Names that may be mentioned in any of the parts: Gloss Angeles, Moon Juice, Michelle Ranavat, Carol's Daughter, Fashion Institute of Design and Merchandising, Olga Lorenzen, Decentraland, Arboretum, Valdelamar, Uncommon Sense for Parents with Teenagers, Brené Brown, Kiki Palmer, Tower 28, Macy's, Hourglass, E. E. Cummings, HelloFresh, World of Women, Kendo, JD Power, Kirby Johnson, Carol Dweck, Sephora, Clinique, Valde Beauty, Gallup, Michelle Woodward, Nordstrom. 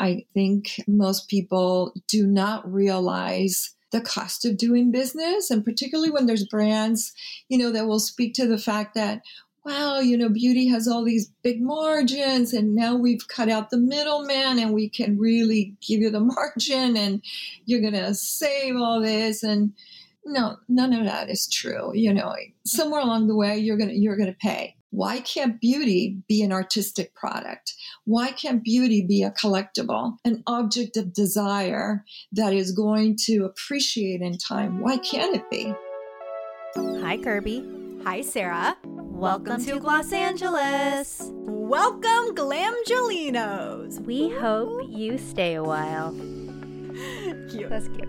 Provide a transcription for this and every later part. I think most people do not realize the cost of doing business, and particularly when there's brands, that will speak to the fact that, wow, beauty has all these big margins, and now we've cut out the middleman and we can really give you the margin and you're going to save all this. And no, none of that is true. Somewhere along the way, you're going to pay. Why can't beauty be an artistic product? Why can't beauty be a collectible, an object of desire that is going to appreciate in time? Why can't it be? Hi, Kirby. Hi, Sarah. Welcome to Los Angeles. Welcome, Glamgelinos. We hope you stay a while. Cute. That's cute.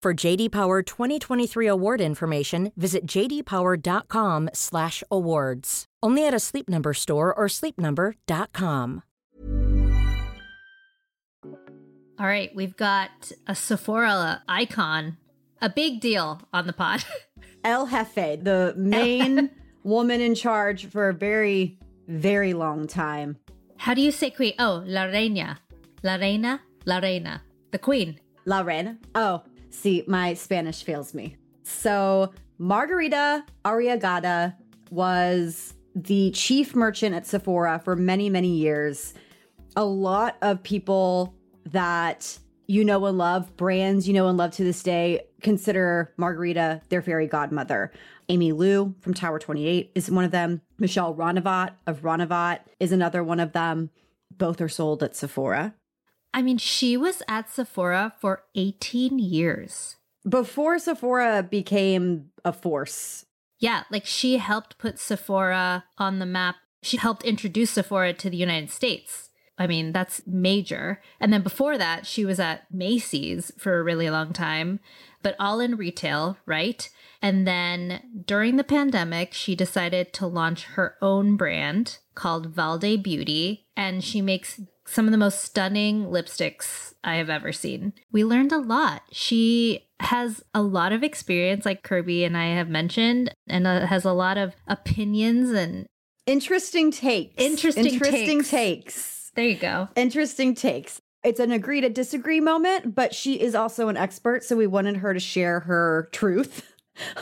For JD Power 2023 award information, visit jdpower.com/awards. Only at a Sleep Number store or sleepnumber.com. All right, we've got a Sephora icon, a big deal on the pod. El Jefe, the main woman in charge for a very, very long time. How do you say queen? Oh, la reina. La reina? La reina. The queen. La reina. Oh. See, my Spanish fails me. So Margarita Ariagada was the chief merchant at Sephora for many, many years. A lot of people that you know and love, brands you know and love to this day, consider Margarita their fairy godmother. Amy Liu from Tower 28 is one of them. Michelle Ranavat of Ranavat is another one of them. Both are sold at Sephora. I mean, she was at Sephora for 18 years. Before Sephora became a force. Yeah, like she helped put Sephora on the map. She helped introduce Sephora to the United States. I mean, that's major. And then before that, she was at Macy's for a really long time, but all in retail, right? And then during the pandemic, she decided to launch her own brand called Valde Beauty, and she makes some of the most stunning lipsticks I have ever seen. We learned a lot. She has a lot of experience, like Kirby and I have mentioned, and has a lot of opinions and interesting takes. Interesting takes. There you go. Interesting takes. It's an agree to disagree moment, but she is also an expert, so we wanted her to share her truth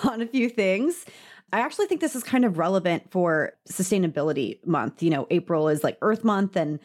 on a few things. I actually think this is kind of relevant for Sustainability Month. April is like Earth Month, and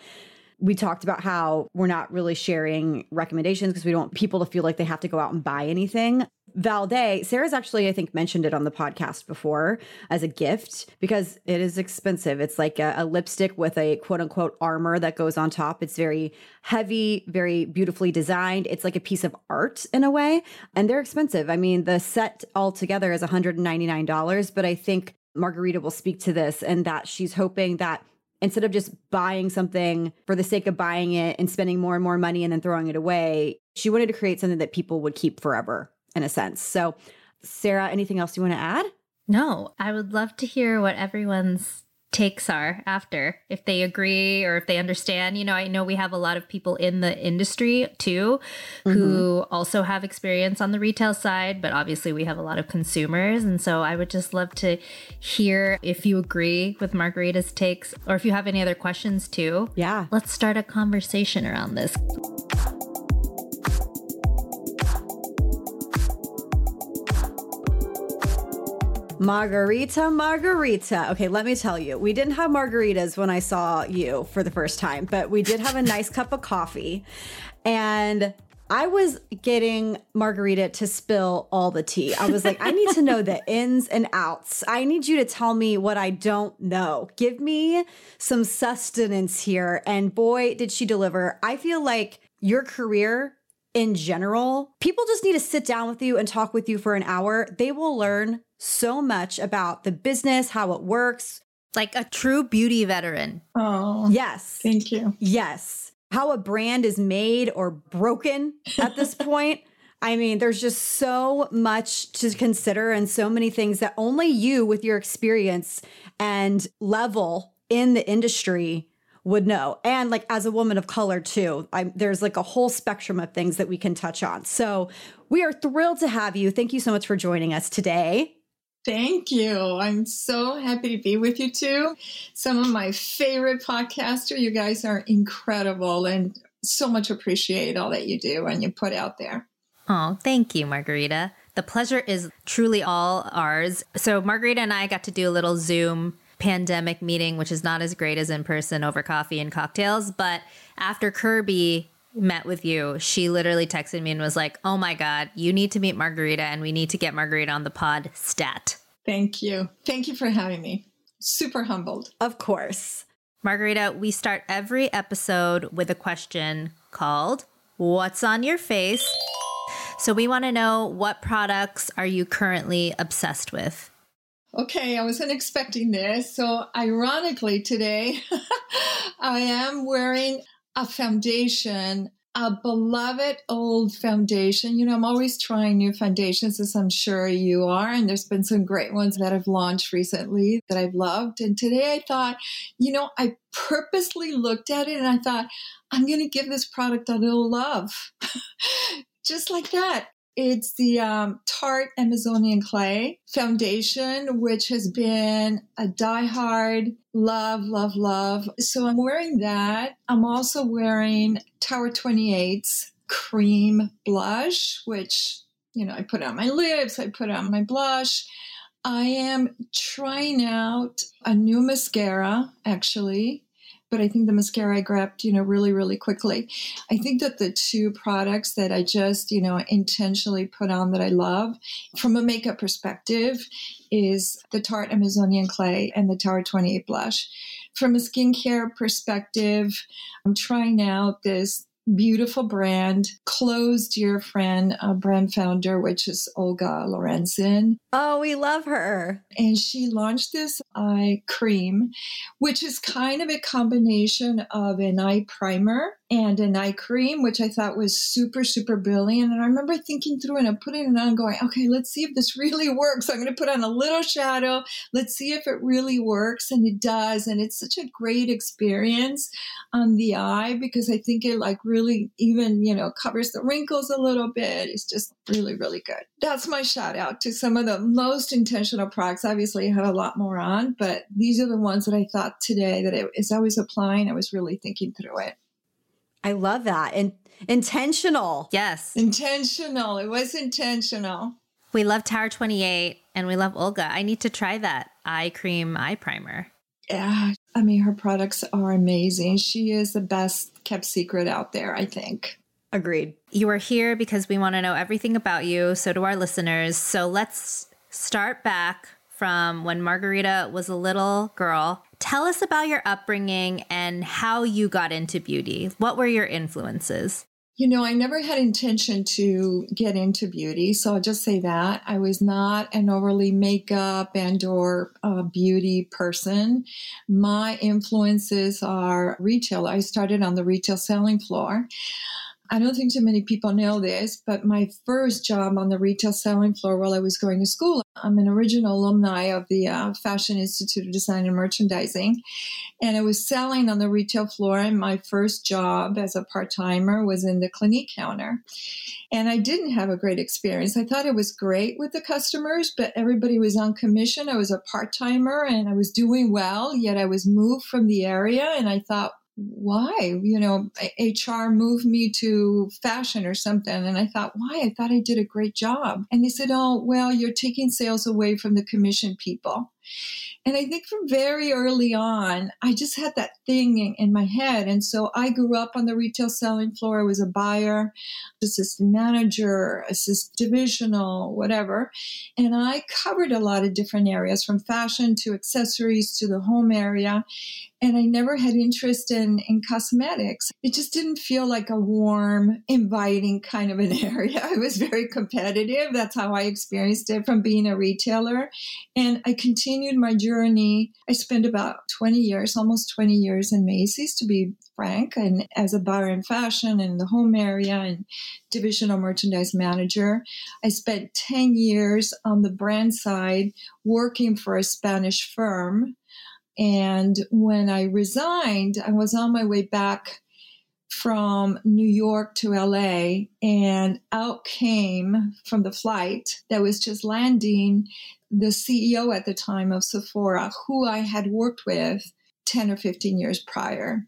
we talked about how we're not really sharing recommendations because we don't want people to feel like they have to go out and buy anything. Valde, Sarah's actually, I think, mentioned it on the podcast before as a gift because it is expensive. It's like a lipstick with a quote unquote armor that goes on top. It's very heavy, very beautifully designed. It's like a piece of art in a way. And they're expensive. I mean, the set altogether is $199, but I think Margarita will speak to this and that she's hoping that instead of just buying something for the sake of buying it and spending more and more money and then throwing it away, she wanted to create something that people would keep forever, in a sense. So, Sarah, anything else you want to add? No, I would love to hear what everyone's takes are after, if they agree or if they understand. I know we have a lot of people in the industry too, who also have experience on the retail side, but obviously we have a lot of consumers. And so I would just love to hear if you agree with Margarita's takes or if you have any other questions too. Yeah. Let's start a conversation around this. Margarita. Okay, let me tell you, we didn't have margaritas when I saw you for the first time, but we did have a nice cup of coffee. And I was getting Margarita to spill all the tea. I was like, I need to know the ins and outs. I need you to tell me what I don't know. Give me some sustenance here. And boy, did she deliver. I feel like your career in general, people just need to sit down with you and talk with you for an hour. They will learn so much about the business, how it works, Like a true beauty veteran. Oh, yes. Thank you. Yes. How a brand is made or broken at this point. I mean, there's just so much to consider and so many things that only you with your experience and level in the industry would know. And like as a woman of color too, there's like a whole spectrum of things that we can touch on. So we are thrilled to have you. Thank you so much for joining us today. Thank you. I'm so happy to be with you too. Some of my favorite podcasters. You guys are incredible and so much appreciate all that you do and you put out there. Oh, thank you, Margarita. The pleasure is truly all ours. So Margarita and I got to do a little Zoom pandemic meeting, which is not as great as in person over coffee and cocktails. But after Kirby met with you, she literally texted me and was like, oh my God, you need to meet Margarita and we need to get Margarita on the pod stat. Thank you. Thank you for having me. Super humbled. Of course. Margarita, we start every episode with a question called, what's on your face? So we want to know, what products are you currently obsessed with? Okay, I wasn't expecting this. So ironically today, I am wearing a foundation, a beloved old foundation. You know, I'm always trying new foundations, as I'm sure you are. And there's been some great ones that have launched recently that I've loved. And today I thought, you know, I purposely looked at it and I thought, I'm going to give this product a little love. Just like that. It's the Tarte Amazonian Clay Foundation, which has been a diehard love. So I'm wearing that. I'm also wearing Tower 28's cream blush, which, you know, I put on my lips, I put on my blush. I am trying out a new mascara, actually. But I think the mascara I grabbed, you know, really, really quickly. I think that the two products that I just, you know, intentionally put on that I love from a makeup perspective is the Tarte Amazonian Clay and the Tower 28 Blush. From a skincare perspective, I'm trying out this beautiful brand, close dear friend, brand founder, which is Olga Lorenzen. Oh, we love her. And she launched this eye cream, which is kind of a combination of an eye primer and an eye cream, which I thought was super, super brilliant. And I remember thinking through and I'm putting it on going, okay, let's see if this really works. I'm going to put on a little shadow. Let's see if it really works. And it does. And it's such a great experience on the eye because I think it like really even, you know, covers the wrinkles a little bit. It's just really, really good. That's my shout out to some of the most intentional products. Obviously, I had a lot more on, but these are the ones that I thought today that as I was applying, I was really thinking through it. I love that. And intentional. Yes. Intentional. It was intentional. We love Tower 28 and we love Olga. I need to try that eye cream, eye primer. Yeah. I mean, her products are amazing. She is the best kept secret out there, I think. Agreed. You are here because we want to know everything about you. So do our listeners. So let's start back from when Margarita was a little girl. Tell us about your upbringing and how you got into beauty. What were your influences? You know, I never had intention to get into beauty. So I'll just say that I was not an overly makeup and or beauty person. My influences are retail. I started on the retail selling floor. I don't think too many people know this, but my first job on the retail selling floor while I was going to school, I'm an original alumni of the Fashion Institute of Design and Merchandising, and I was selling on the retail floor, and my first job as a part-timer was in the Clinique counter, and I didn't have a great experience. I thought it was great with the customers, but everybody was on commission. I was a part-timer, and I was doing well, yet I was moved from the area, and I thought, why? You know, HR moved me to fashion or something. And I thought, why? I thought I did a great job. And they said, oh, well, you're taking sales away from the commission people. And I think from very early on, I just had that thing in my head. And so I grew up on the retail selling floor. I was a buyer, assistant manager, assistant divisional, whatever. And I covered a lot of different areas from fashion to accessories to the home area. And I never had interest in cosmetics. It just didn't feel like a warm, inviting kind of an area. I was very competitive. That's how I experienced it from being a retailer. And I continued continued my journey. I spent about 20 years, almost 20 years in Macy's, to be frank, and as a buyer in fashion and the home area and divisional merchandise manager. I spent 10 years on the brand side working for a Spanish firm. And when I resigned, I was on my way back from New York to LA, and out came from the flight that was just landing the CEO at the time of Sephora, who I had worked with 10 or 15 years prior.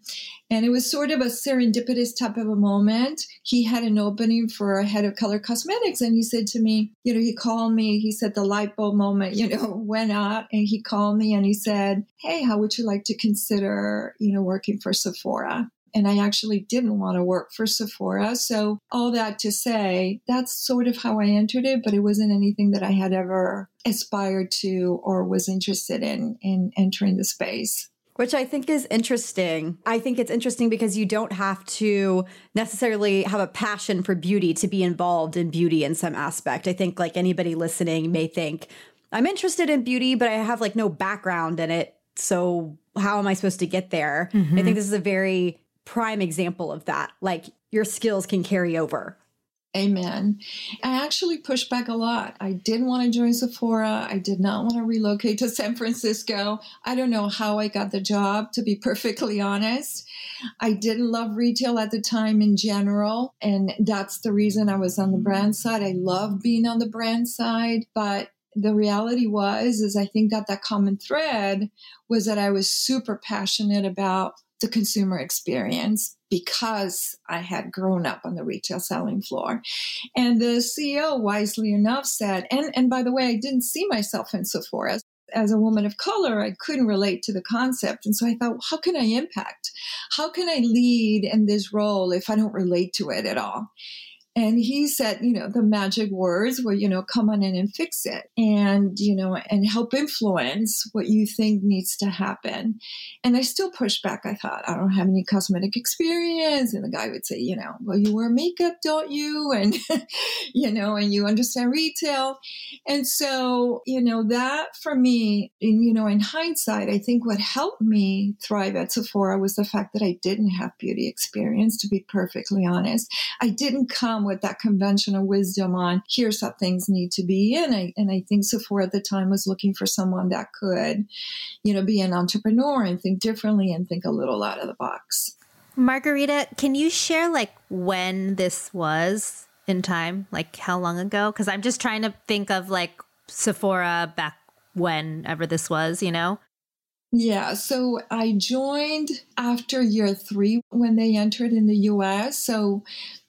And it was sort of a serendipitous type of a moment. He had an opening for a head of color cosmetics. And he said to me, you know, he called me, he said the light bulb moment, you know, went out, and he called me and he said, hey, how would you like to consider, you know, working for Sephora? And I actually didn't want to work for Sephora. So all that to say, that's sort of how I entered it, but it wasn't anything that I had ever aspired to or was interested in entering the space. Which I think is interesting. I think it's interesting because you don't have to necessarily have a passion for beauty to be involved in beauty in some aspect. I think like anybody listening may think, I'm interested in beauty, but I have like no background in it. So how am I supposed to get there? Mm-hmm. I think this is a very prime example of that. Like your skills can carry over. Amen. I actually pushed back a lot. I didn't want to join Sephora. I did not want to relocate to San Francisco. I don't know how I got the job, to be perfectly honest. I didn't love retail at the time in general. And that's the reason I was on the brand side. I love being on the brand side. But the reality was, is I think that that common thread was that I was super passionate about the consumer experience, because I had grown up on the retail selling floor. And the CEO, wisely enough, said, and by the way, I didn't see myself in Sephora. As a woman of color, I couldn't relate to the concept. And so I thought, how can I impact? How can I lead in this role if I don't relate to it at all? And he said, you know, the magic words were, you know, come on in and fix it, and, you know, and help influence what you think needs to happen. And I still pushed back. I thought, I don't have any cosmetic experience. And the guy would say, you know, well, you wear makeup, don't you? And, you know, and you understand retail. And so, you know, that for me, and, you know, in hindsight, I think what helped me thrive at Sephora was the fact that I didn't have beauty experience, to be perfectly honest. I didn't come with that conventional wisdom on here's how things need to be. And I think Sephora at the time was looking for someone that could, you know, be an entrepreneur and think differently and think a little out of the box. Margarita, can you share like when this was in time? Like how long ago? Because I'm just trying to think of like Sephora back whenever this was, you know? Yeah, so I joined after year 3 when they entered in the US. So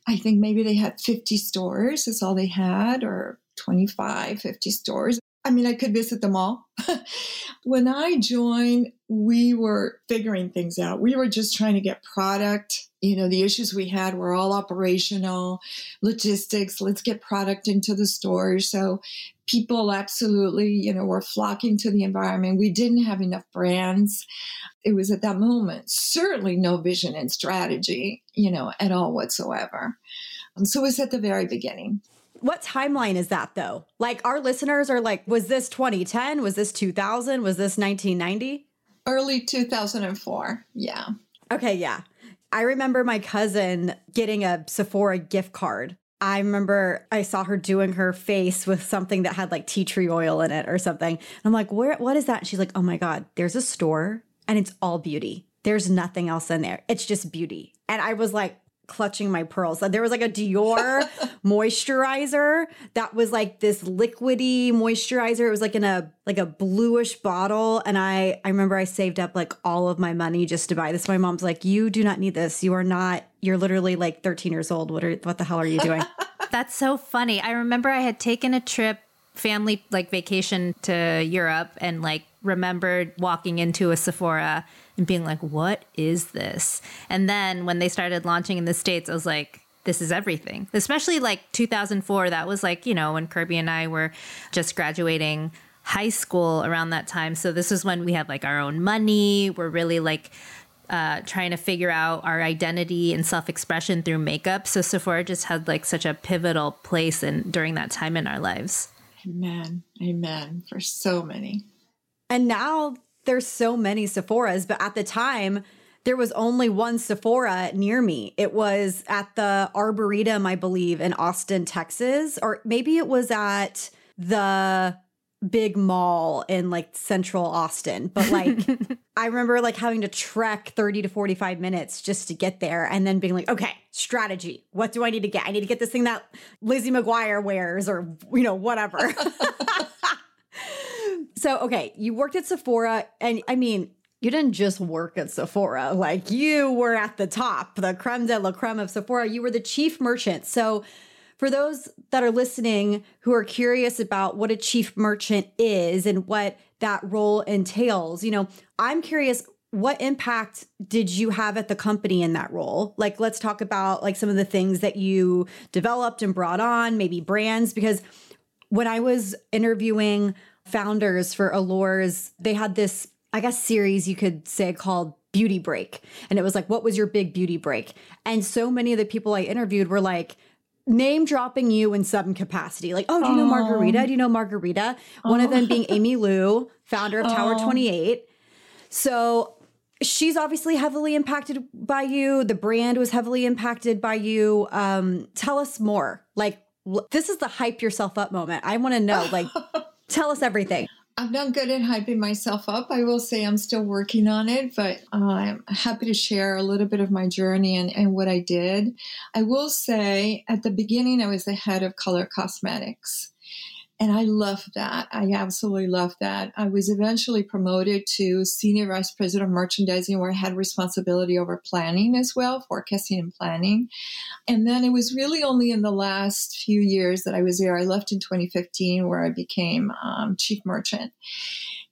I think maybe they had 50 stores is all they had, or 25, 50 stores. I mean, I could visit them all. When I joined, we were figuring things out. We were just trying to get product. You know, the issues we had were all operational, logistics, let's get product into the stores. So people absolutely, you know, were flocking to the environment. We didn't have enough brands. It was at that moment, certainly no vision and strategy, you know, at all whatsoever. So it was at the very beginning. What timeline is that though? Like our listeners are like, was this 2010? Was this 2000? Was this 1990? Early 2004. Yeah. Okay. Yeah. I remember my cousin getting a Sephora gift card. I remember I saw her doing her face with something that had like tea tree oil in it or something. And I'm like, where, what is that? And she's like, oh my God, there's a store and it's all beauty. There's nothing else in there. It's just beauty. And I was like, clutching my pearls. There was like a Dior moisturizer that was like this liquidy moisturizer. It was like in a bluish bottle. And I remember I saved up like all of my money just to buy this. My mom's like, you do not need this. You are not, you're literally like 13 years old. What the hell are you doing? That's so funny. I remember I had taken a trip, family like vacation to Europe, and like remembered walking into a Sephora and being like, what is this? And then when they started launching in the States, I was like, this is everything. Especially like 2004, that was like, you know, when Kirby and I were just graduating high school around that time. So this is when we had like our own money. We're really like trying to figure out our identity and self-expression through makeup. So Sephora just had like such a pivotal place in during that time in our lives. Amen. Amen. For so many. And now there's so many Sephoras, but at the time, there was only one Sephora near me. It was at the Arboretum, I believe, in Austin, Texas, or maybe it was at the big mall in like central Austin. But like, I remember like having to trek 30 to 45 minutes just to get there and then being like, okay, strategy. What do I need to get? I need to get this thing that Lizzie McGuire wears or, you know, whatever. So, okay, you worked at Sephora and I mean, you didn't just work at Sephora, like you were at the top, the creme de la creme of Sephora. You were the chief merchant. So for those that are listening who are curious about what a chief merchant is and what that role entails, you know, I'm curious, what impact did you have at the company in that role? Like, let's talk about like some of the things that you developed and brought on, maybe brands, because when I was interviewing founders for Allure's, they had this, I guess, series you could say called Beauty Break. And it was like, what was your big beauty break? And so many of the people I interviewed were like name dropping you in some capacity. Like, oh, do you know Margarita? Do you know Margarita? One of them being Amy Liu, founder of Tower 28. So she's obviously heavily impacted by you. The brand was heavily impacted by you. Tell us more. Like, this is the hype yourself up moment. I want to know, like, tell us everything. I'm not good at hyping myself up. I will say I'm still working on it, but I'm happy to share a little bit of my journey and what I did. I will say at the beginning, I was the head of color cosmetics, and I love that. I absolutely love that. I was eventually promoted to senior vice president of merchandising, where I had responsibility over planning as well, forecasting and planning. And then it was really only in the last few years that I was there. I left in 2015 where I became chief merchant.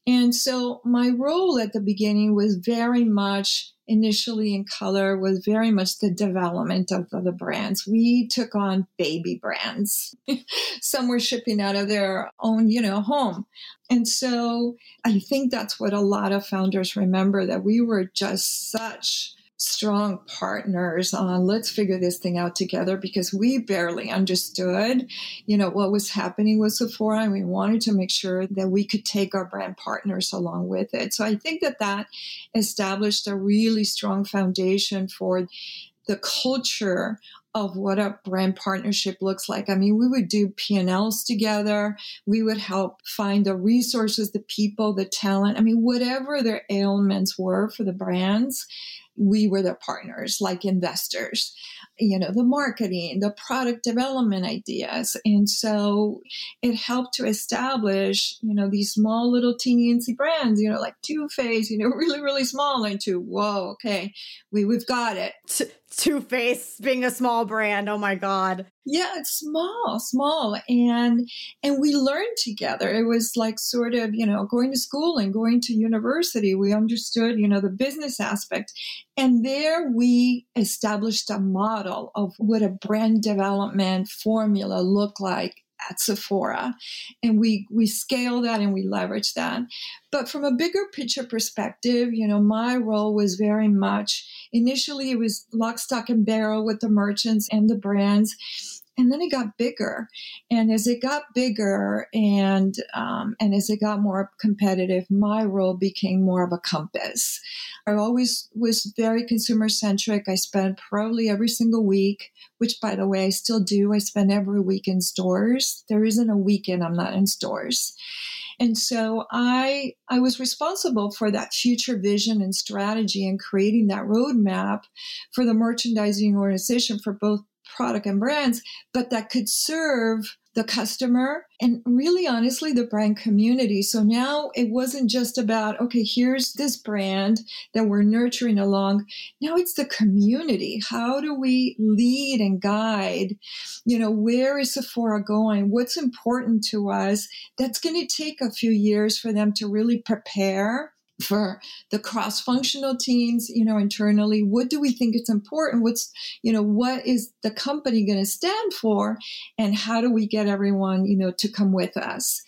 And so my role at the beginning was very much initially in color, was very much the development of the brands. We took on baby brands. Some were shipping out of their own, you know, home. And so I think that's what a lot of founders remember, that we were just such strong partners on let's figure this thing out together, because we barely understood, you know, what was happening with Sephora, and we wanted to make sure that we could take our brand partners along with it. So I think that that established a really strong foundation for the culture of what a brand partnership looks like. I mean, we would do P&Ls together. We would help find the resources, the people, the talent. I mean, whatever their ailments were for the brands, we were their partners, like investors, you know, the marketing, the product development ideas. And so it helped to establish, you know, these small little teeny incy brands, you know, like Too Faced, you know, really, really small into, whoa, okay, we've got it. Too Faced being a small brand. Oh my God. Yeah, it's small. And we learned together. It was like sort of, you know, going to school and going to university. We understood, you know, the business aspect. And there we established a model of what a brand development formula looked like at Sephora. And we scale that and we leverage that. But from a bigger picture perspective, you know, my role was very much, initially it was lock, stock, and barrel with the merchants and the brands. And then it got bigger. And as it got bigger and as it got more competitive, my role became more of a compass. I always was very consumer-centric. I spent probably every single week, which, by the way, I still do. I spend every week in stores. There isn't a weekend I'm not in stores. And so I was responsible for that future vision and strategy and creating that roadmap for the merchandising organization for both product and brands, but that could serve the customer and really, honestly, the brand community. So now it wasn't just about, okay, here's this brand that we're nurturing along. Now it's the community. How do we lead and guide? You know, where is Sephora going? What's important to us? That's going to take a few years for them to really prepare for the cross-functional teams, you know, internally, what do we think it's important? What's, you know, what is the company going to stand for? And how do we get everyone, you know, to come with us?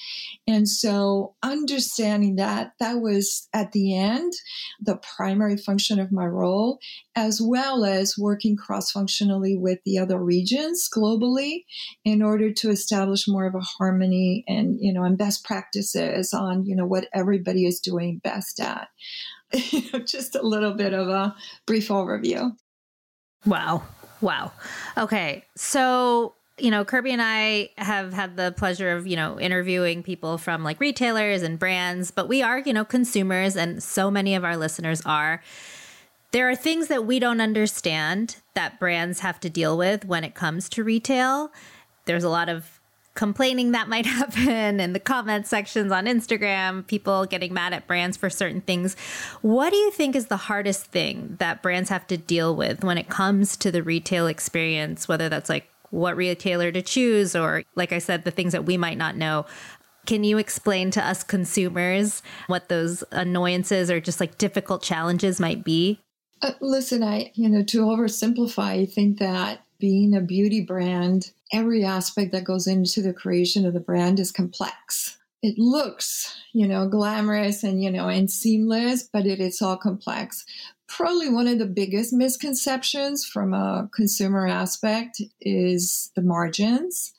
And so understanding that, that was at the end, the primary function of my role, as well as working cross-functionally with the other regions globally in order to establish more of a harmony and, you know, and best practices on, you know, what everybody is doing best at. Just a little bit of a brief overview. Wow. Okay. So, you know, Kirby and I have had the pleasure of, you know, interviewing people from like retailers and brands, but we are, you know, consumers, and so many of our listeners are. There are things that we don't understand that brands have to deal with when it comes to retail. There's a lot of complaining that might happen in the comment sections on Instagram, people getting mad at brands for certain things. What do you think is the hardest thing that brands have to deal with when it comes to the retail experience, whether that's like what retailer to choose or, like I said, the things that we might not know? Can you explain to us consumers what those annoyances or just like difficult challenges might be? Listen, to oversimplify, I think that being a beauty brand, every aspect that goes into the creation of the brand is complex. It looks, you know, glamorous and, you know, and seamless, but it is all complex. Probably one of the biggest misconceptions from a consumer aspect is the margins.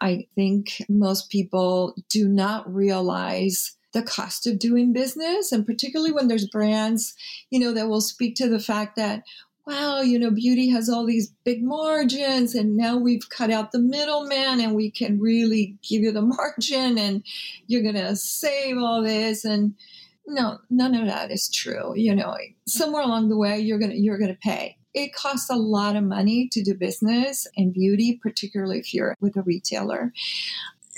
I think most people do not realize the cost of doing business, and particularly when there's brands, you know, that will speak to the fact that, wow, you know, beauty has all these big margins, and now we've cut out the middleman and we can really give you the margin and you're going to save all this. And no, none of that is true. You know, somewhere along the way, you're going to pay. It costs a lot of money to do business and beauty, particularly if you're with a retailer.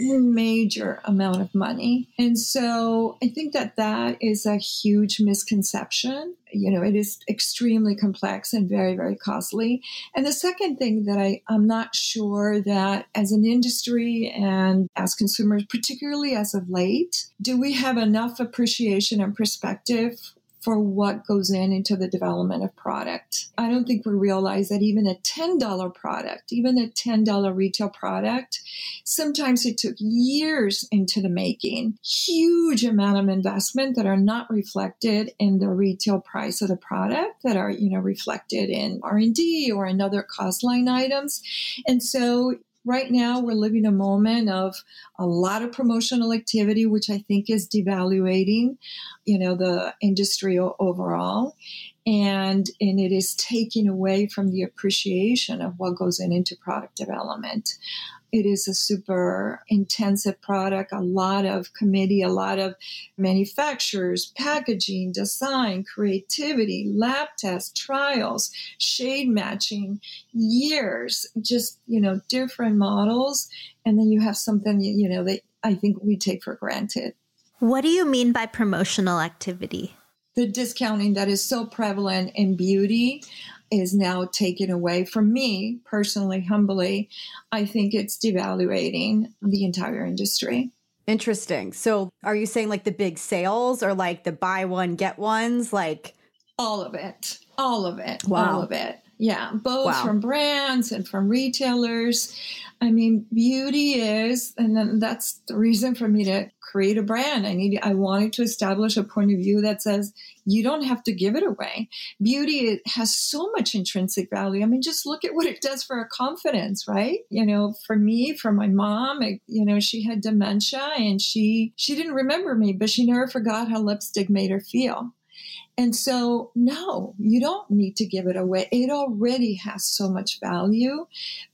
Major amount of money. And so I think that that is a huge misconception. You know, it is extremely complex and very, very costly. And the second thing that I'm not sure that as an industry and as consumers, particularly as of late, do we have enough appreciation and perspective for what goes into the development of product? I don't think we realize that even a $10 product, even a $10 retail product, sometimes it took years into the making, huge amount of investment that are not reflected in the retail price of the product, that are, you know, reflected in R&D or in other cost line items. And so right now, we're living a moment of a lot of promotional activity, which I think is devaluing, you know, the industry overall. And it is taking away from the appreciation of what goes into product development. It is a super intensive product, a lot of committee, a lot of manufacturers, packaging, design, creativity, lab tests, trials, shade matching, years, just, you know, different models. And then you have something, you know, that I think we take for granted. What do you mean by promotional activity? The discounting that is so prevalent in beauty is now taken away. For me, personally, humbly, I think it's devaluating the entire industry. Interesting. So are you saying like the big sales or like the buy one, get ones? Like all of it. Wow. All of it. Yeah. Both from brands and from retailers. I mean, beauty is, and then that's the reason for me to create a brand. I wanted to establish a point of view that says you don't have to give it away. Beauty has so much intrinsic value. I mean, just look at what it does for our confidence, right? You know, for me, for my mom, you know, she had dementia and she didn't remember me, but she never forgot how lipstick made her feel. And so, no, you don't need to give it away. It already has so much value.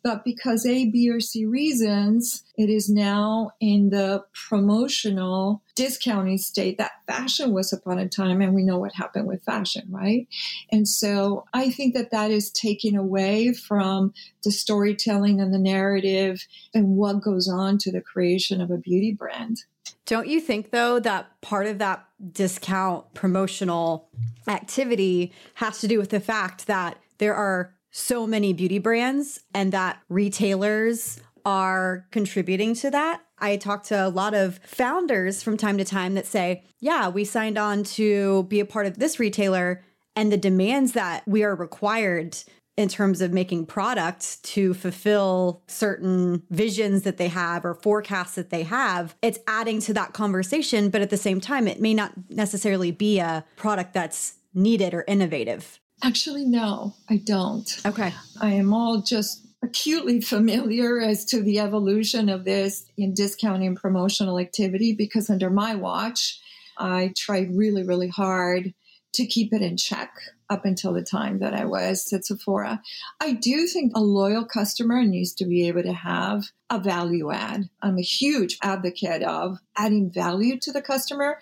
But because A, B, or C reasons, it is now in the promotional discounting state that fashion was upon a time. And we know what happened with fashion, right? And so I think that that is taken away from the storytelling and the narrative and what goes on to the creation of a beauty brand. Don't you think, though, that part of that discount promotional activity has to do with the fact that there are so many beauty brands and that retailers are contributing to that? I talk to a lot of founders from time to time that say, yeah, we signed on to be a part of this retailer, and the demands that we are required in terms of making products to fulfill certain visions that they have or forecasts that they have, it's adding to that conversation. But at the same time, it may not necessarily be a product that's needed or innovative. Actually, no, I don't. Okay. I am all just acutely familiar as to the evolution of this in discounting and promotional activity, because under my watch, I tried really, really hard to keep it in check up until the time that I was at Sephora. I do think a loyal customer needs to be able to have a value add. I'm a huge advocate of adding value to the customer,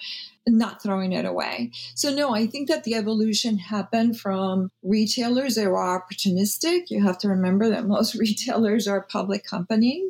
not throwing it away. So no, I think that the evolution happened from retailers that were opportunistic. You have to remember that most retailers are a public company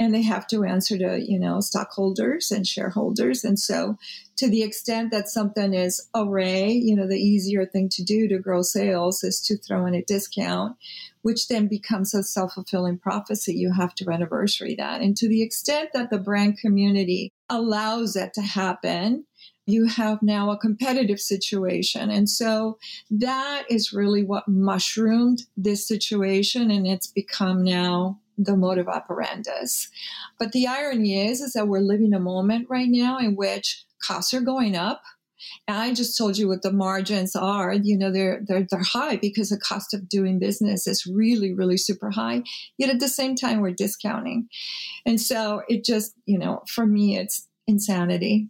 and they have to answer to, stockholders and shareholders. And so to the extent that something is array, the easier thing to do to grow sales is to throw in a discount, which then becomes a self-fulfilling prophecy. You have to anniversary that. And to the extent that the brand community allows that to happen, you have now a competitive situation. And so that is really what mushroomed this situation, and it's become now the modus operandi. But the irony is that we're living a moment right now in which costs are going up. And I just told you what the margins are. They're high because the cost of doing business is really, really super high. Yet at the same time, we're discounting. And so it just, for me, it's insanity,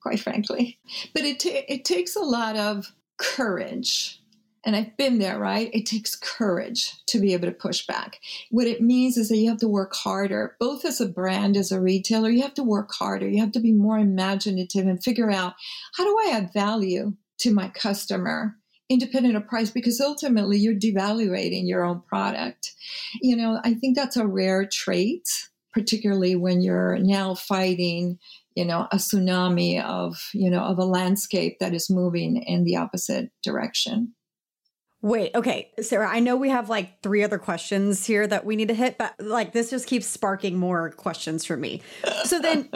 quite frankly. But it takes a lot of courage. And I've been there, right? It takes courage to be able to push back. What it means is that you have to work harder, both as a brand, as a retailer. You have to work harder. You have to be more imaginative and figure out, how do I add value to my customer, independent of price? Because ultimately, you're devaluating your own product. I think that's a rare trait, particularly when you're now fighting a tsunami of a landscape that is moving in the opposite direction. Wait, okay, Sarah, I know we have 3 other questions here that we need to hit, but this just keeps sparking more questions for me. So then,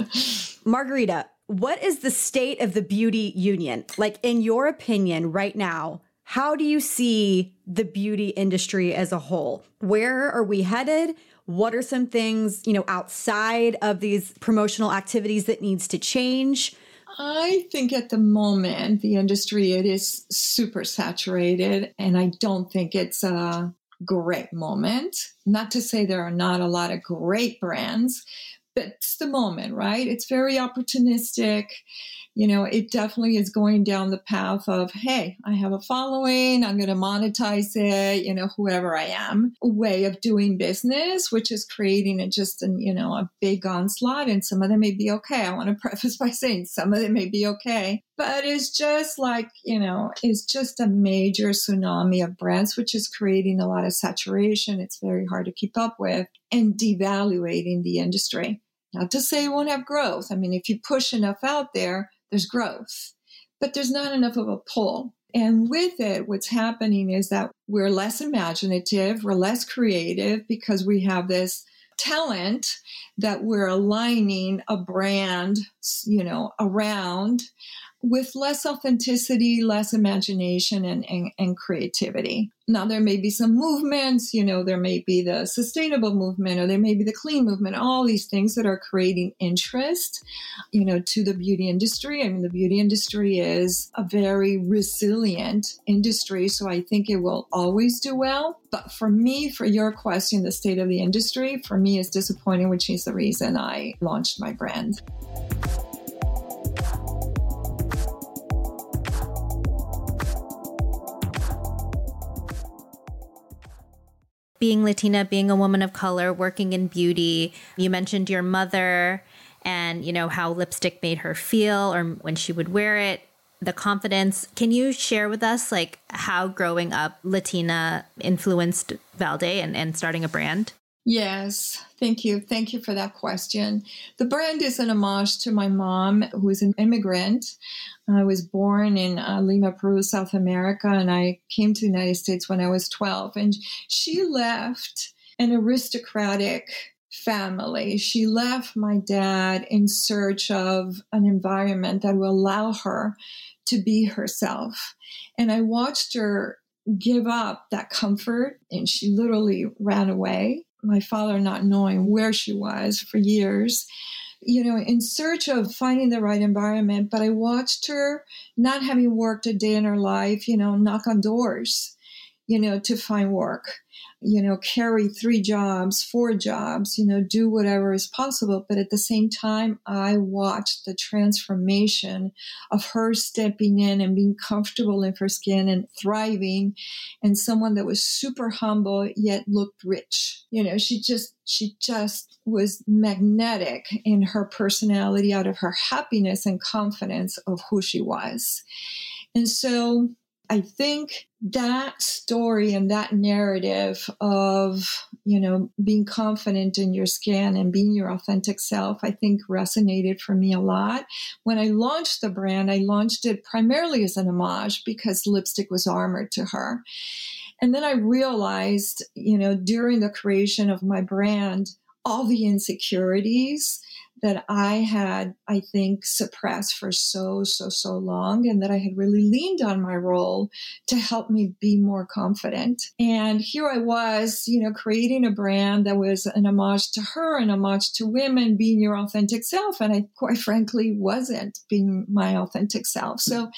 Margarita, what is the state of the beauty union? In your opinion right now, how do you see the beauty industry as a whole? Where are we headed? What are some things, outside of these promotional activities that needs to change? I think at the moment, the industry, it is super saturated, and I don't think it's a great moment. Not to say there are not a lot of great brands, but it's the moment, right? It's very opportunistic. It definitely is going down the path of, hey, I have a following, I'm going to monetize it, whoever I am, a way of doing business, which is creating a big onslaught. And some of them may be okay. I want to preface by saying some of them may be okay, but it's just it's just a major tsunami of brands, which is creating a lot of saturation. It's very hard to keep up with and devaluating the industry. Not to say you won't have growth. If you push enough out there, there's growth, but there's not enough of a pull. And with it, what's happening is that we're less imaginative, we're less creative, because we have this talent that we're aligning a brand, around, with less authenticity, less imagination, and creativity. Now, there may be some movements, there may be the sustainable movement, or there may be the clean movement, all these things that are creating interest, to the beauty industry. The beauty industry is a very resilient industry, so I think it will always do well. But for me, for your question, the state of the industry, for me, is disappointing, which is the reason I launched my brand. Being Latina, being a woman of color, working in beauty, you mentioned your mother and, how lipstick made her feel or when she would wear it, the confidence. Can you share with us, how growing up Latina influenced Valde and starting a brand? Yes. Thank you. Thank you for that question. The brand is an homage to my mom, who is an immigrant. I was born in Lima, Peru, South America, and I came to the United States when I was 12. And she left an aristocratic family. She left my dad in search of an environment that will allow her to be herself. And I watched her give up that comfort, and she literally ran away. My father not knowing where she was for years, you know, in search of finding the right environment. But I watched her, not having worked a day in her life, you know, knock on doors, you know, to find work, you know, carry 3 jobs, 4 jobs, you know, do whatever is possible. But at the same time, I watched the transformation of her stepping in and being comfortable in her skin and thriving, and someone that was super humble yet looked rich. You know, she just was magnetic in her personality out of her happiness and confidence of who she was. And so I think that story and that narrative of, you know, being confident in your skin and being your authentic self, I think resonated for me a lot. When I launched the brand, I launched it primarily as an homage because lipstick was armored to her. And then I realized, you know, during the creation of my brand, all the insecurities that I had, I think, suppressed for so long, and that I had really leaned on my role to help me be more confident. And here I was, you know, creating a brand that was an homage to her, an homage to women, being your authentic self. And I, quite frankly, wasn't being my authentic self. So,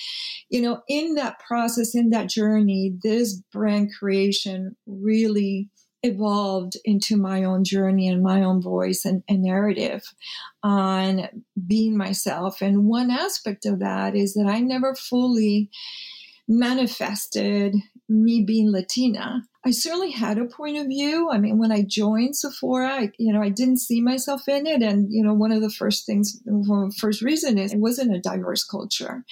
you know, in that process, in that journey, this brand creation really evolved into my own journey and my own voice and narrative on being myself. And one aspect of that is that I never fully manifested me being Latina. I certainly had a point of view. I mean, when I joined Sephora, I didn't see myself in it. And, you know, one of the first reasons is it wasn't a diverse culture.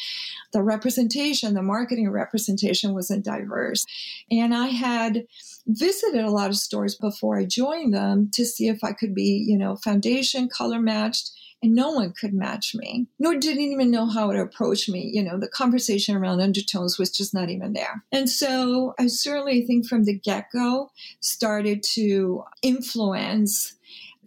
The representation, the marketing representation wasn't diverse. And I had visited a lot of stores before I joined them to see if I could be, you know, foundation color matched. And no one could match me, nor didn't even know how to approach me. You know, the conversation around undertones was just not even there. And so I certainly think from the get-go started to influence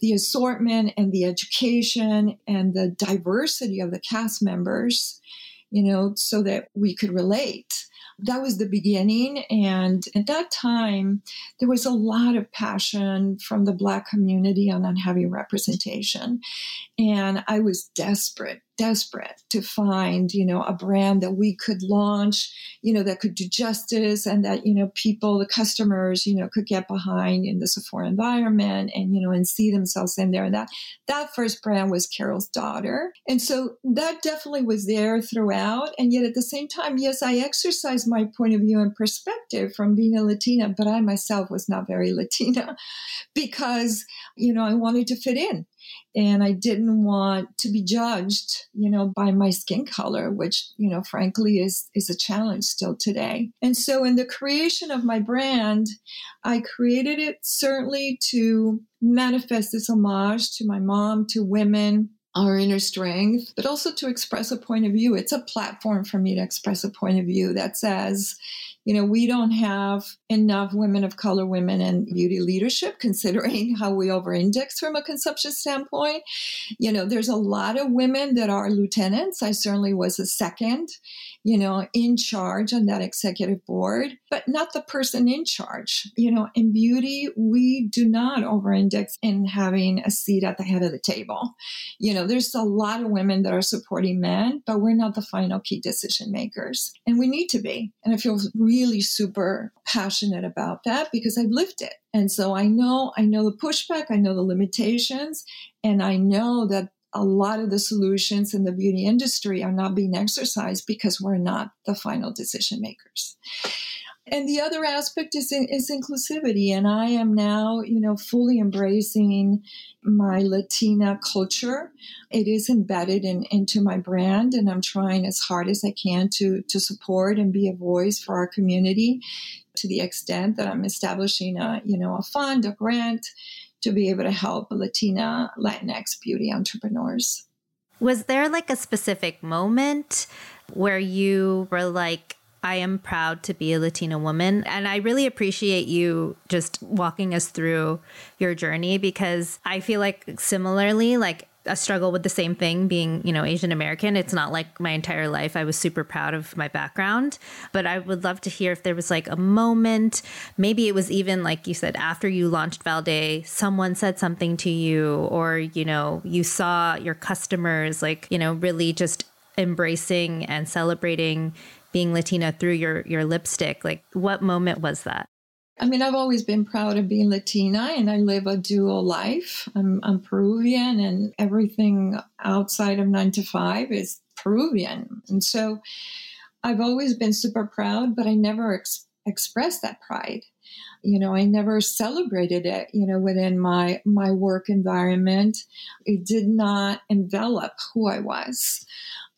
the assortment and the education and the diversity of the cast members, you know, so that we could relate. That was the beginning. And at that time, there was a lot of passion from the Black community on having representation. And I was desperate to find, you know, a brand that we could launch, you know, that could do justice and that, you know, people, the customers, you know, could get behind in the Sephora environment and, you know, and see themselves in there. And that first brand was Carol's Daughter. And so that definitely was there throughout. And yet at the same time, yes, I exercised my point of view and perspective from being a Latina, but I myself was not very Latina because, you know, I wanted to fit in. And I didn't want to be judged, you know, by my skin color, which, you know, frankly is a challenge still today. And so in the creation of my brand, I created it certainly to manifest this homage to my mom, to women, our inner strength, but also to express a point of view. It's a platform for me to express a point of view that says, you know, we don't have enough women of color, women in beauty leadership, considering how we over-index from a consumption standpoint. You know, there's a lot of women that are lieutenants. I certainly was a second, you know, in charge on that executive board, but not the person in charge. You know, in beauty, we do not over-index in having a seat at the head of the table. You know, there's a lot of women that are supporting men, but we're not the final key decision makers. And we need to be. And I feel really super passionate about that because I've lived it. And so I know the pushback, I know the limitations, and I know that a lot of the solutions in the beauty industry are not being exercised because we're not the final decision makers. And the other aspect is inclusivity. And I am now, you know, fully embracing my Latina culture. It is embedded into my brand, and I'm trying as hard as I can to support and be a voice for our community to the extent that I'm establishing a fund, a grant to be able to help Latina, Latinx beauty entrepreneurs. Was there like a specific moment where you were like, I am proud to be a Latina woman. And I really appreciate you just walking us through your journey, because I feel like similarly, like a struggle with the same thing being, you know, Asian American. It's not like my entire life I was super proud of my background, but I would love to hear if there was like a moment, maybe it was even like you said, after you launched Valde, someone said something to you, or, you know, you saw your customers, like, you know, really just embracing and celebrating being Latina through your lipstick. Like, what moment was that? I mean, I've always been proud of being Latina, and I live a dual life. I'm Peruvian, and everything outside of 9 to 5 is Peruvian. And so I've always been super proud, but I never expressed that pride. You know, I never celebrated it, you know, within my work environment. It did not envelop who I was.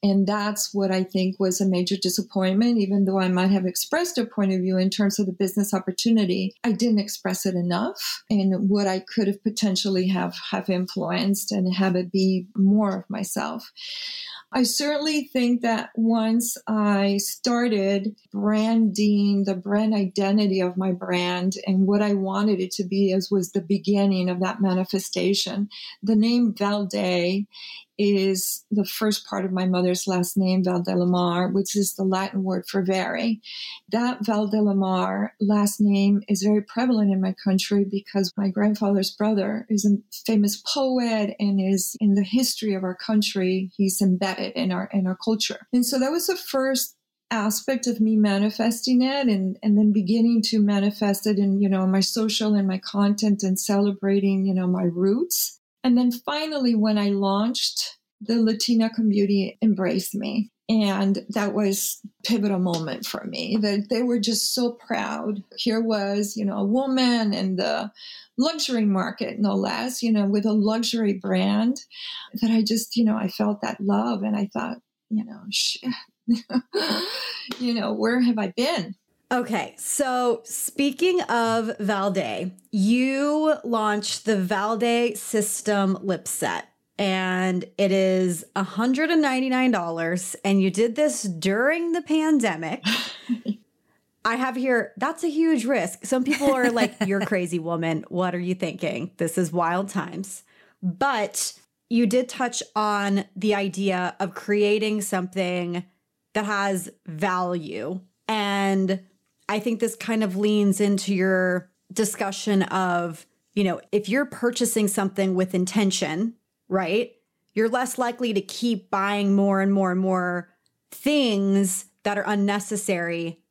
And that's what I think was a major disappointment. Even though I might have expressed a point of view in terms of the business opportunity, I didn't express it enough, and what I could have potentially have influenced and have it be more of myself. I certainly think that once I started branding the brand identity of my brand and what I wanted it to be as was the beginning of that manifestation. The name Valde is the first part of my mother's last name, Valdelamar, which is the Latin word for very. That Valdelamar last name is very prevalent in my country because my grandfather's brother is a famous poet and is in the history of our country. He's embedded in our culture. And so that was the first aspect of me manifesting it and then beginning to manifest it in, you know, my social and my content and celebrating, you know, my roots. And then finally, when I launched, the Latina community embraced me. And that was a pivotal moment for me, that they were just so proud. Here was, you know, a woman in the luxury market, no less, you know, with a luxury brand, that I just, you know, I felt that love. And I thought, you know, shit, you know, where have I been? Okay, so speaking of Valde, you launched the Valde System Lip Set, and it is $199, and you did this during the pandemic. I have here, that's a huge risk. Some people are like, you're a crazy woman. What are you thinking? This is wild times. But you did touch on the idea of creating something that has value, and I think this kind of leans into your discussion of, you know, if you're purchasing something with intention, right, you're less likely to keep buying more and more and more things that are unnecessary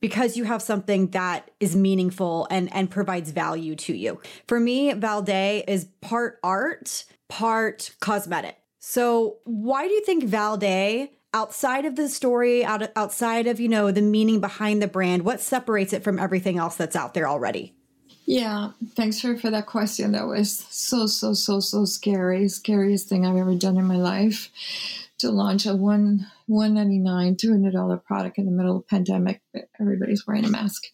because you have something that is meaningful and provides value to you. For me, Valde is part art, part cosmetic. So why do you think Valde, outside of the story, outside of, you know, the meaning behind the brand, what separates it from everything else that's out there already? Yeah, thanks for that question. That was so scary. Scariest thing I've ever done in my life, to launch a $199, $200 product in the middle of the pandemic. Everybody's wearing a mask.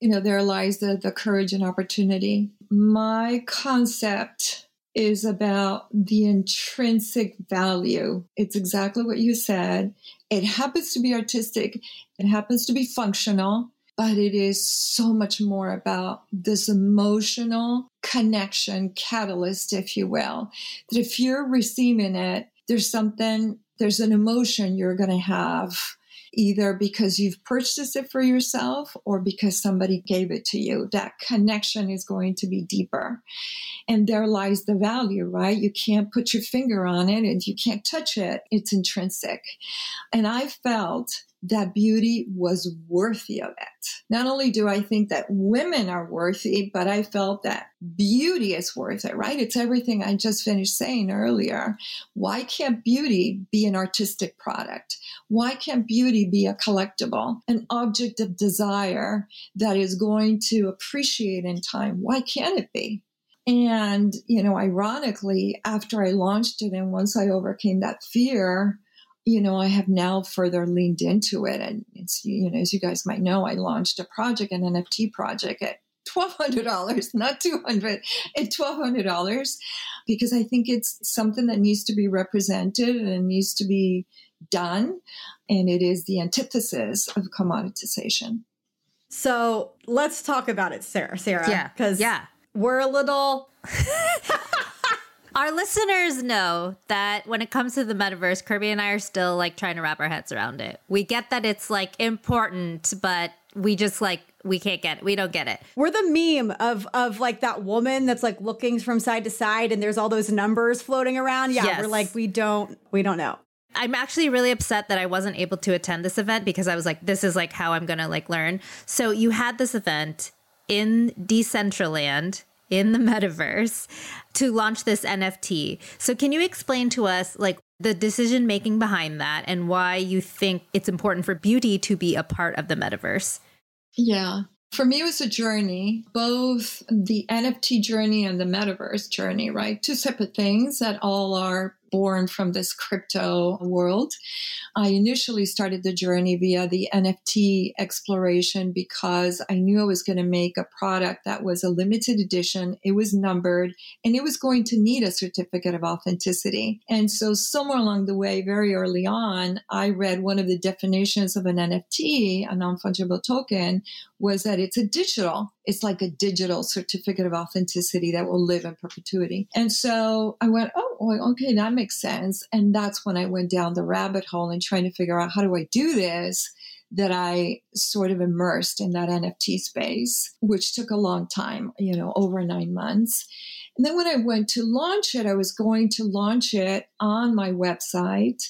You know, there lies the courage and opportunity. My concept is about the intrinsic value. It's exactly what you said. It happens to be artistic. It happens to be functional, but it is so much more about this emotional connection catalyst, if you will, that if you're receiving it, there's an emotion you're going to have, either because you've purchased it for yourself or because somebody gave it to you. That connection is going to be deeper. And there lies the value, right? You can't put your finger on it and you can't touch it. It's intrinsic. And I felt that beauty was worthy of it. Not only do I think that women are worthy, but I felt that beauty is worth it, right? It's everything I just finished saying earlier. Why can't beauty be an artistic product? Why can't beauty be a collectible, an object of desire that is going to appreciate in time? Why can't it be? And, you know, ironically, after I launched it and once I overcame that fear, you know, I have now further leaned into it. And it's, you know, as you guys might know, I launched a project, an NFT project at $1,200, not $200, at $1,200, because I think it's something that needs to be represented and needs to be done. and it is the antithesis of commoditization. So let's talk about it, Sarah. Yeah. Because we're a little... Our listeners know that when it comes to the metaverse, Kirby and I are still like trying to wrap our heads around it. We get that it's like important, but we just like, we can't get it. We don't get it. We're the meme of like that woman that's like looking from side to side and there's all those numbers floating around. Yeah, yes. We're like, we don't know. I'm actually really upset that I wasn't able to attend this event because I was like, this is like how I'm going to like learn. So you had this event in Decentraland in the metaverse to launch this NFT. So can you explain to us like the decision making behind that and why you think it's important for beauty to be a part of the metaverse? Yeah, for me, it was a journey, both the NFT journey and the metaverse journey, right? Two separate things that all are born from this crypto world. I initially started the journey via the NFT exploration because I knew I was going to make a product that was a limited edition. It was numbered and it was going to need a certificate of authenticity. And so somewhere along the way, very early on, I read one of the definitions of an NFT, a non-fungible token, was that it's like a digital certificate of authenticity that will live in perpetuity. And so I went, oh, okay, that makes sense. And that's when I went down the rabbit hole and trying to figure out how do I do this, that I sort of immersed in that NFT space, which took a long time, over 9 months. And then when I went to launch it, I was going to launch it on my website,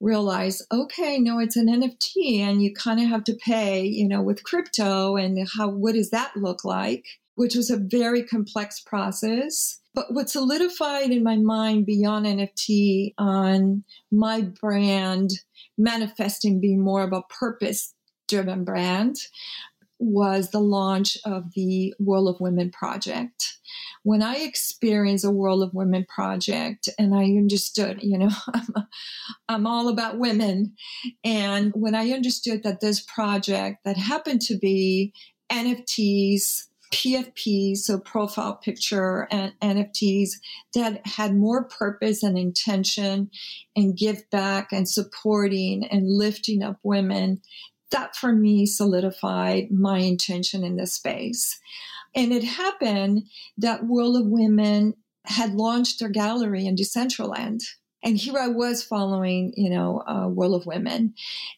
realized, okay, no, it's an NFT and you kind of have to pay, with crypto and what does that look like? Which was a very complex process. But what solidified in my mind beyond NFT on my brand manifesting being more of a purpose-driven brand was the launch of the World of Women project. When I experienced a World of Women project and I understood, I'm all about women. And when I understood that this project that happened to be NFTs, PFP, so profile picture and NFTs that had more purpose and intention and give back and supporting and lifting up women, that for me solidified my intention in this space. And it happened that World of Women had launched their gallery in Decentraland. And here I was following, World of Women.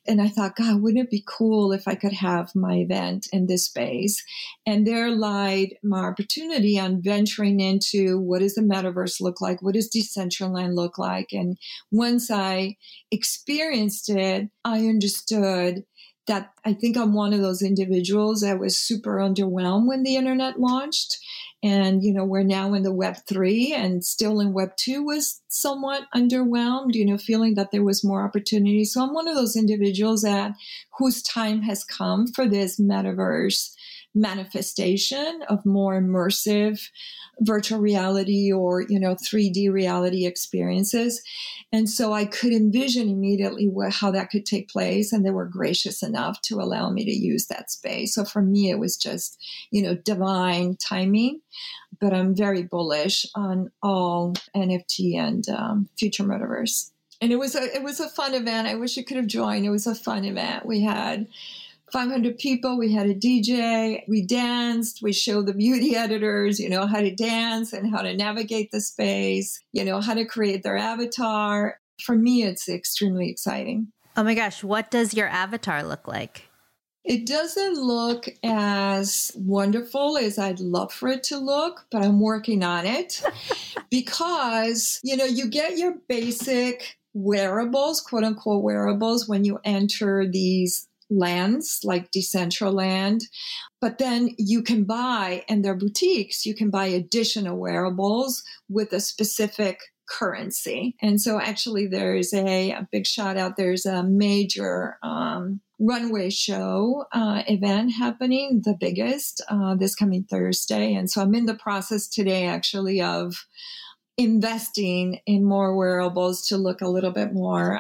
And I thought, God, wouldn't it be cool if I could have my event in this space? And there lied my opportunity on venturing into what does the metaverse look like? What does Decentraland look like? And once I experienced it, I understood that I think I'm one of those individuals that was super underwhelmed when the internet launched. And, we're now in the Web 3 and still in Web 2 was somewhat underwhelmed, feeling that there was more opportunity. So I'm one of those individuals whose time has come for this metaverse manifestation of more immersive virtual reality or, 3D reality experiences. And so I could envision immediately how that could take place. And they were gracious enough to allow me to use that space. So for me, it was just, divine timing. But I'm very bullish on all NFT and future metaverse. And it was a fun event. I wish you could have joined. It was a fun event. We had 500 people. We had a DJ. We danced. We showed the beauty editors, how to dance and how to navigate the space, how to create their avatar. For me, it's extremely exciting. Oh my gosh. What does your avatar look like? It doesn't look as wonderful as I'd love for it to look, but I'm working on it because, you get your basic wearables, quote unquote wearables, when you enter these lands like Decentraland, but then you can buy in their boutiques, you can buy additional wearables with a specific currency. And so actually there's a big shout out. There's a major runway show event happening, the biggest this coming Thursday. And so I'm in the process today actually of investing in more wearables to look a little bit more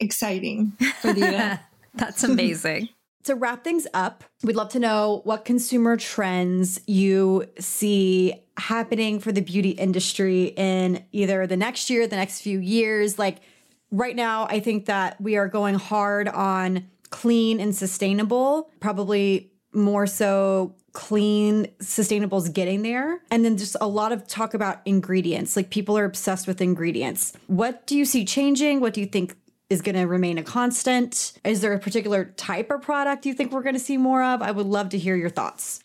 exciting for the event. That's amazing. To wrap things up, we'd love to know what consumer trends you see happening for the beauty industry in either the next year, the next few years. Like, Right now, I think that we are going hard on clean and sustainable, probably more so clean, sustainable is getting there. And then just a lot of talk about ingredients, like people are obsessed with ingredients. What do you see changing? What do you think is going to remain a constant? Is there a particular type of product you think we're going to see more of? I would love to hear your thoughts.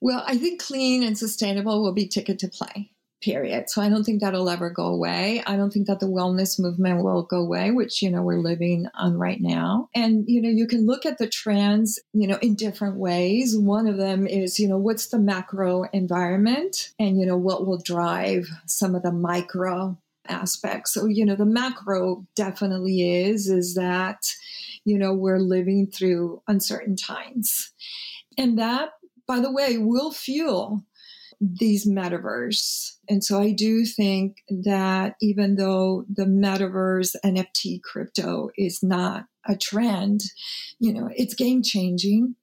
Well, I think clean and sustainable will be ticket to play, period. So I don't think that'll ever go away. I don't think that the wellness movement will go away, which, you know, we're living on right now. And, you know, you can look at the trends, you know, in different ways. One of them is, you know, what's the macro environment and, you know, what will drive some of the micro aspects. So, you know, the macro definitely is that, you know, we're living through uncertain times. And that, by the way, will fuel these metaverse. And so I do think that even though the metaverse, NFT, crypto is not a trend, you know, it's game changing.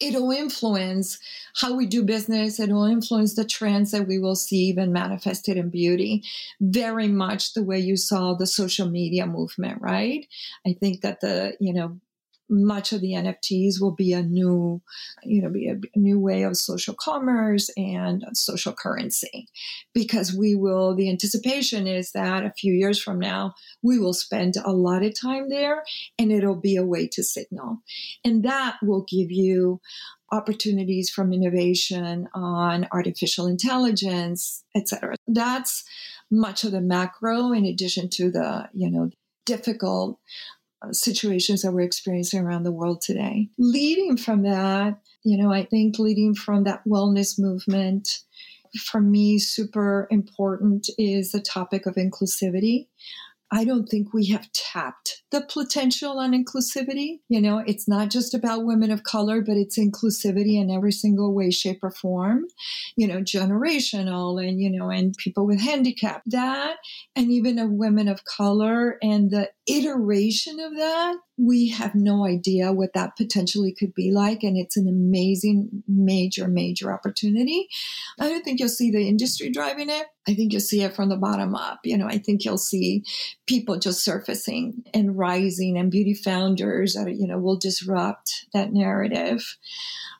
It'll influence how we do business. It'll influence the trends that we will see even manifested in beauty, very much the way you saw the social media movement, right? I think that the, you know, much of the NFTs will be a new, you know, be a new way of social commerce and social currency, because we will, the anticipation is that a few years from now, we will spend a lot of time there and it'll be a way to signal. And that will give you opportunities from innovation on artificial intelligence, et cetera. That's much of the macro, in addition to the, you know, difficult situations that we're experiencing around the world today. Leading from that, you know, I think leading from that wellness movement, for me, super important is the topic of inclusivity. I don't think we have tapped the potential on inclusivity. You know, it's not just about women of color, but it's inclusivity in every single way, shape, or form, you know, generational and, you know, and people with handicap, that, and even of women of color and the iteration of that. We have no idea what that potentially could be like. And it's an amazing, major, major opportunity. I don't think you'll see the industry driving it. I think you'll see it from the bottom up. You know, I think you'll see people just surfacing and rising, and beauty founders that, you know, will disrupt that narrative.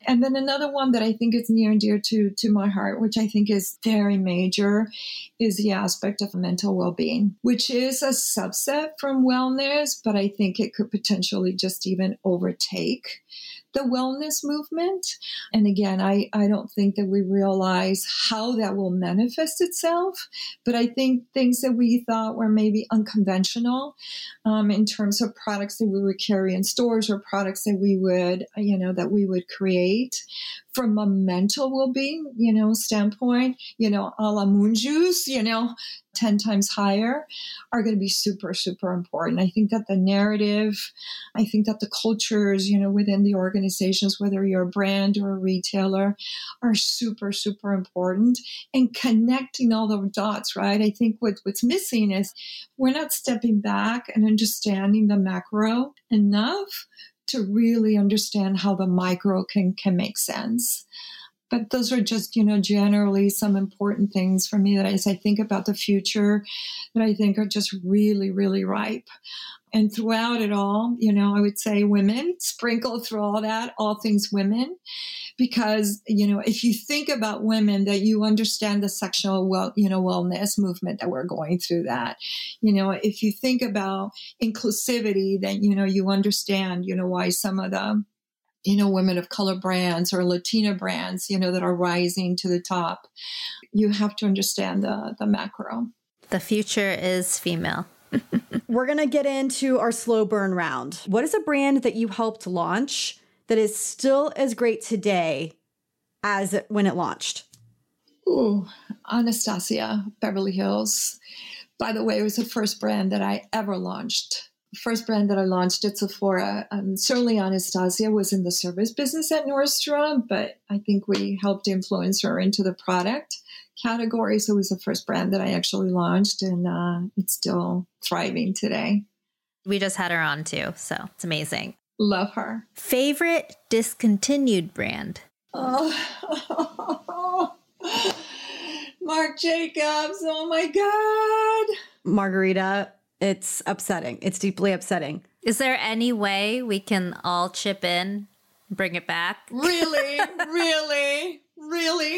And then another one that I think is near and dear to my heart, which I think is very major, is the aspect of mental well-being, which is a subset from wellness, but I think it could potentially just even overtake the wellness movement. And again, I don't think that we realize how that will manifest itself, but I think things that we thought were maybe unconventional in terms of products that we would carry in stores or products that we would, you know, that we would create from a mental well-being, you know, standpoint, you know, a la Moon Juice, you know, 10 times higher, are going to be super, super important. I think that the narrative, I think that the cultures, you know, within the organizations, whether you're a brand or a retailer, are super, super important, and connecting all the dots, right? I think what's missing is we're not stepping back and understanding the macro enough to really understand how the micro can make sense. But those are just, you know, generally some important things for me that as I think about the future that I think are just really, really ripe. And throughout it all, you know, I would say women, sprinkle through all that, all things women, because, you know, if you think about women, that you understand the sexual, well, you know, wellness movement that we're going through that, you know, if you think about inclusivity, then, you know, you understand, you know, why some of the, you know, women of color brands or Latina brands, you know, that are rising to the top, you have to understand the macro. The future is female. We're going to get into our slow burn round. What is a brand that you helped launch that is still as great today as when it launched? Ooh, Anastasia Beverly Hills. By the way, it was the first brand that I ever launched. First brand that I launched at Sephora. Certainly Anastasia was in the service business at Nordstrom, but I think we helped influence her into the product category. So it was the first brand that I actually launched, and it's still thriving today. We just had her on too, so it's amazing. Love her. Favorite discontinued brand? Oh, Marc Jacobs. Oh my God. Margarita It's upsetting. It's deeply upsetting. Is there any way we can all chip in, bring it back? Really?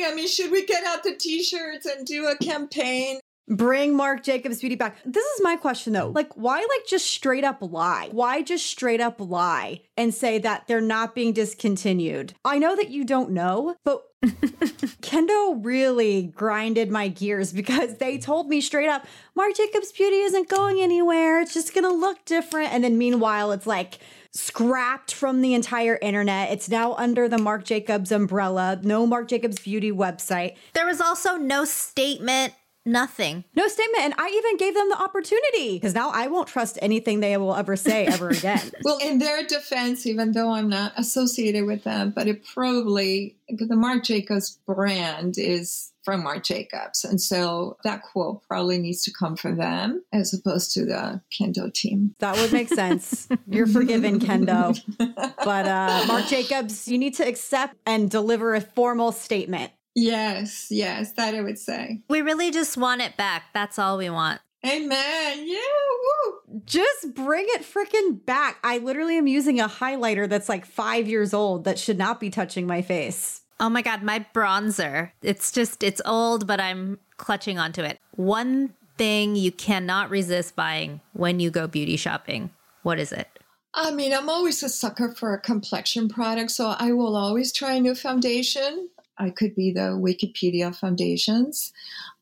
I mean, should we get out the T-shirts and do a campaign? Bring Marc Jacobs Beauty back. This is my question, though. Why just straight up lie? Why just straight up lie and say that they're not being discontinued? I know that you don't know, but Kendo really grinded my gears because they told me straight up, Marc Jacobs Beauty isn't going anywhere. It's just going to look different. And then meanwhile, it's scrapped from the entire internet. It's now under the Marc Jacobs umbrella. No Marc Jacobs Beauty website. There was also no statement. Nothing. No statement. And I even gave them the opportunity because now I won't trust anything they will ever say ever again. Well, in their defense, even though I'm not associated with them, but the Marc Jacobs brand is from Marc Jacobs. And so that quote probably needs to come from them as opposed to the Kendo team. That would make sense. You're forgiven, Kendo. But Marc Jacobs, you need to accept and deliver a formal statement. Yes, that I would say. We really just want it back. That's all we want. Amen. Yeah, woo. Just bring it freaking back. I literally am using a highlighter that's 5 years old that should not be touching my face. Oh my God, my bronzer. It's old, but I'm clutching onto it. One thing you cannot resist buying when you go beauty shopping. What is it? I mean, I'm always a sucker for a complexion product, so I will always try a new foundation. I could be the Wikipedia foundations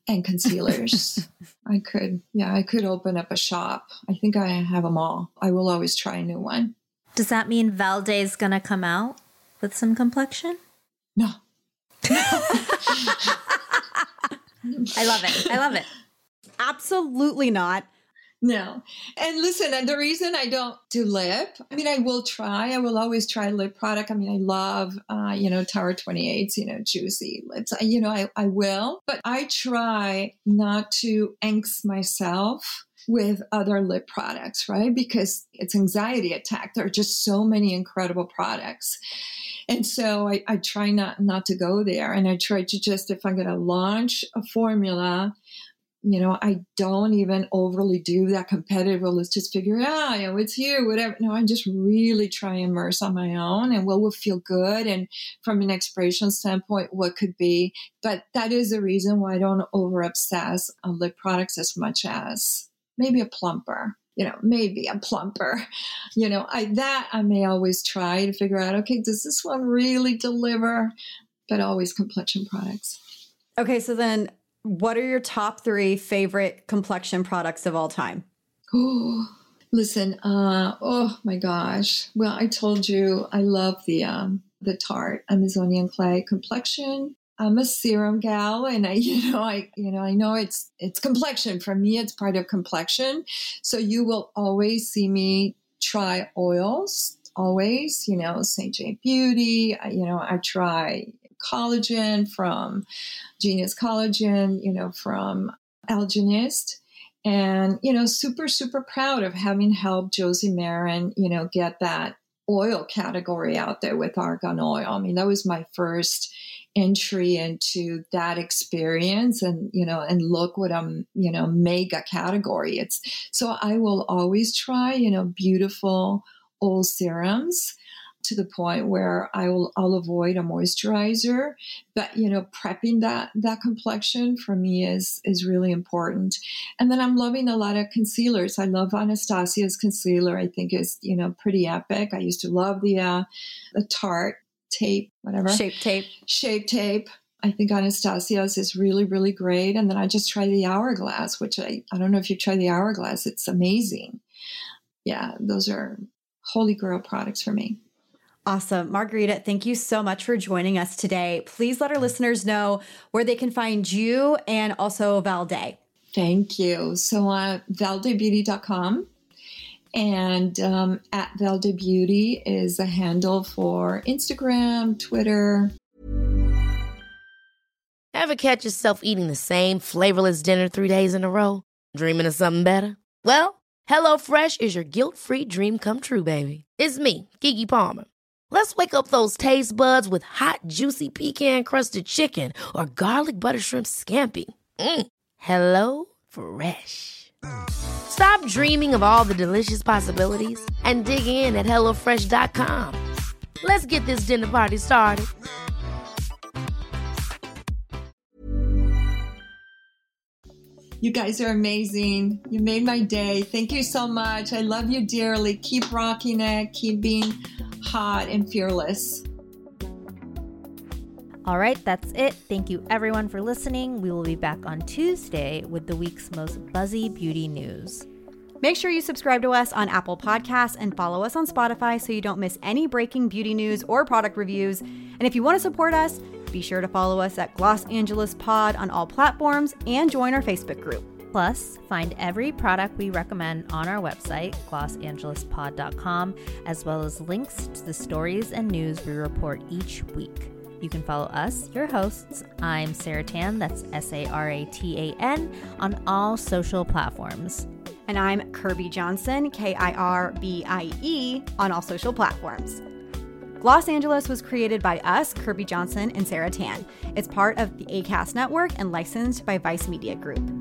and concealers. I could open up a shop. I think I have them all. I will always try a new one. Does that mean Valde is going to come out with some complexion? No. I love it. Absolutely not. No. And listen, and the reason I don't do lip, I will always try lip product. I love, Tower 28's, juicy lips. I will, but I try not to angst myself with other lip products, right? Because it's anxiety attack. There are just so many incredible products. And so I try not to go there. And I try to just, if I'm going to launch a formula, I don't even overly do that competitive. Let's just figure out, it's here, whatever. No, I just really try and immerse on my own and what will feel good. And from an expiration standpoint, what could be. But that is the reason why I don't over obsess on lip products as much as maybe a plumper. I may always try to figure out, okay, does this one really deliver? But always complexion products. Okay, so then, what are your top 3 favorite complexion products of all time? Ooh, listen, oh my gosh. Well, I told you I love the Tarte Amazonian Clay complexion. I'm a serum gal, and I know it's complexion. For me, it's part of complexion. So you will always see me try oils, always, St. Jane Beauty. I try collagen from Genius Collagen, from Algenist. And, super, super proud of having helped Josie Maran, get that oil category out there with argan oil. That was my first entry into that experience and look what mega category. So I will always try, beautiful oil serums, to the point where I'll avoid a moisturizer, but prepping that complexion for me is really important. And then I'm loving a lot of concealers. I love Anastasia's concealer. I think is pretty epic. I used to love the Tarte tape, whatever shape tape. I think Anastasia's is really, really great. And then I just try the Hourglass, which I don't know if you try the Hourglass. It's amazing. Yeah, those are holy grail products for me. Awesome. Margarita, thank you so much for joining us today. Please let our listeners know where they can find you and also Valde. Thank you. So valdebeauty.com and at Valde Beauty is a handle for Instagram, Twitter. Ever catch yourself eating the same flavorless dinner 3 days in a row? Dreaming of something better? Well, HelloFresh is your guilt-free dream come true, baby. It's me, Kiki Palmer. Let's wake up those taste buds with hot, juicy pecan-crusted chicken or garlic butter shrimp scampi. Hello Fresh. Stop dreaming of all the delicious possibilities and dig in at HelloFresh.com. Let's get this dinner party started. You guys are amazing. You made my day. Thank you so much. I love you dearly. Keep rocking it. Keep being hot and fearless. All right, that's it. Thank you everyone for listening. We will be back on Tuesday with the week's most buzzy beauty news. Make sure you subscribe to us on Apple Podcasts and follow us on Spotify so you don't miss any breaking beauty news or product reviews. And if you want to support us, be sure to follow us at Gloss Angeles Pod on all platforms and join our Facebook group. Plus, find every product we recommend on our website, glossangelespod.com, as well as links to the stories and news we report each week. You can follow us, your hosts. I'm Sarah Tan, that's S-A-R-A-T-A-N, on all social platforms. And I'm Kirby Johnson, K-I-R-B-I-E, on all social platforms. Gloss Angeles was created by us, Kirby Johnson, and Sarah Tan. It's part of the Acast Network and licensed by Vice Media Group.